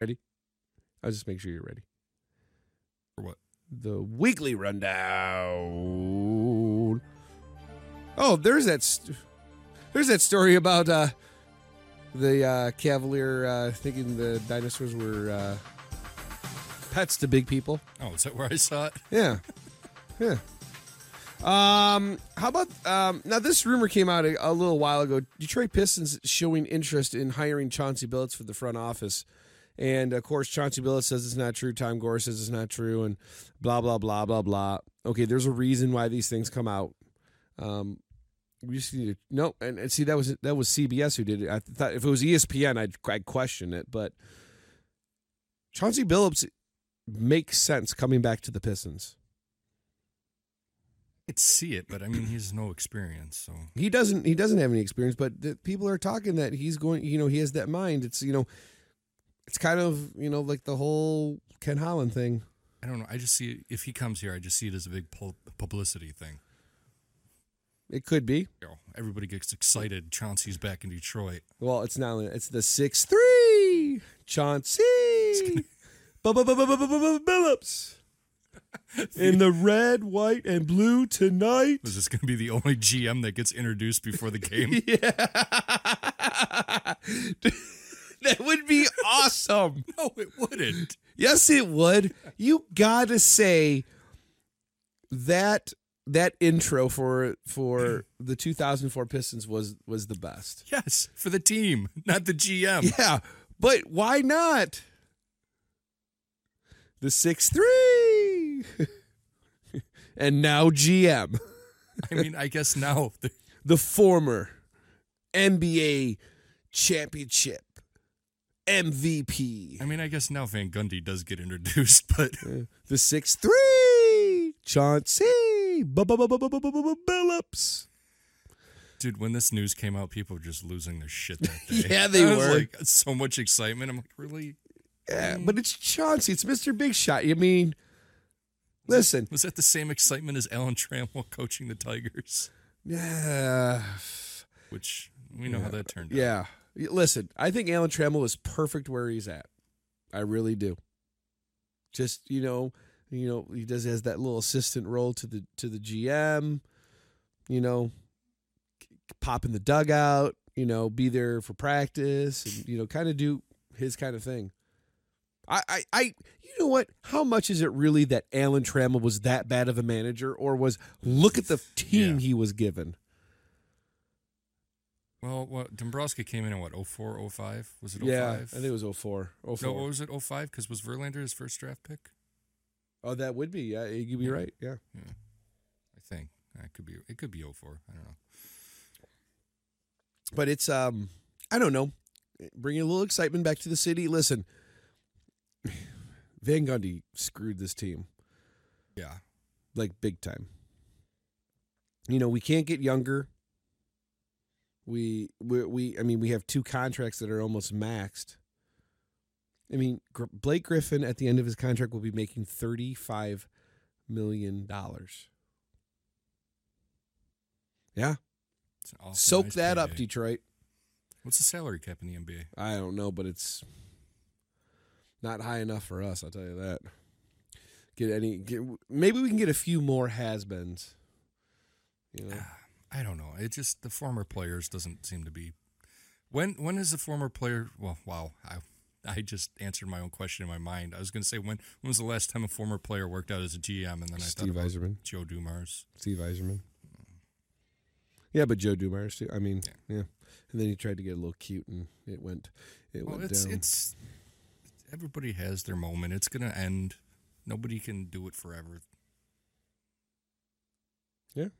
Ready? I'll just make sure you're ready. For what? The weekly rundown. Oh, there's that story about the Cavalier thinking the dinosaurs were pets to big people. Oh, is that where I saw it? Yeah. Yeah. How about now? This rumor came out a little while ago. Detroit Pistons showing interest in hiring Chauncey Billups for the front office, and of course Chauncey Billups says it's not true. Tom Gore says it's not true, and blah blah blah blah blah. Okay, there's a reason why these things come out. We just need to no, and see that was CBS who did it. I thought if it was ESPN, I'd question it, but Chauncey Billups makes sense coming back to the Pistons. I'd see it, but I mean, he's no experience, so he doesn't have any experience. But people are talking that he's going. You know, he has that mind. It's it's kind of like the whole Ken Holland thing. I don't know. I just see it, if he comes here, I just see it as a big publicity thing. It could be. You know, everybody gets excited. Chauncey's back in Detroit. Well, it's not. It's the 6'3" Chauncey Billups. In the red, white, and blue tonight. Is this going to be the only GM that gets introduced before the game? Yeah. That would be awesome. No, it wouldn't. Yes, it would. You got to say that intro for the 2004 Pistons was the best. Yes, for the team, not the GM. Yeah, but why not? The 6'3". And now GM. I mean, I guess now. The former NBA championship MVP. I mean, I guess now Van Gundy does get introduced, but. The 6'3", Chauncey Billups. Dude, when this news came out, people were just losing their shit that day. Yeah, they were. Was like, so much excitement. I'm like, really? Yeah, but it's Chauncey. It's Mr. Big Shot. I mean. Listen. Was that the same excitement as Alan Trammell coaching the Tigers? Yeah. Which we know how that turned out. Yeah. Listen, I think Alan Trammell is perfect where he's at. I really do. Just, he has that little assistant role to the GM, pop in the dugout, be there for practice and kind of do his kind of thing. You know what? How much is it really that Alan Trammell was that bad of a manager, or was look at the team he was given? Well, what, Dombrowski came in 04, 05? Was it 05? Yeah, I think it was 04. 04. No, was it 05? Because was Verlander his first draft pick? Oh, that would be. Yeah, you'd be right. Yeah. Yeah. I think. It could be 04. I don't know. But it's, I don't know. Bringing a little excitement back to the city. Listen. Van Gundy screwed this team. Yeah. Like, big time. We can't get younger. We have two contracts that are almost maxed. I mean, Blake Griffin, at the end of his contract, will be making $35 million. Yeah. Awesome. Soak nice that NBA. Up, Detroit. What's the salary cap in the NBA? I don't know, but it's... not high enough for us, I'll tell you that. Maybe we can get a few more has-beens. I don't know. It just the former players doesn't seem to be. When is the former player? Well, wow, I just answered my own question in my mind. I was going to say when was the last time a former player worked out as a GM, and then Steve Yzerman, Joe Dumars, Steve Yzerman. Yeah, but Joe Dumars too. I mean, yeah. And then he tried to get a little cute, and it went down. Everybody has their moment. It's going to end. Nobody can do it forever. Yeah.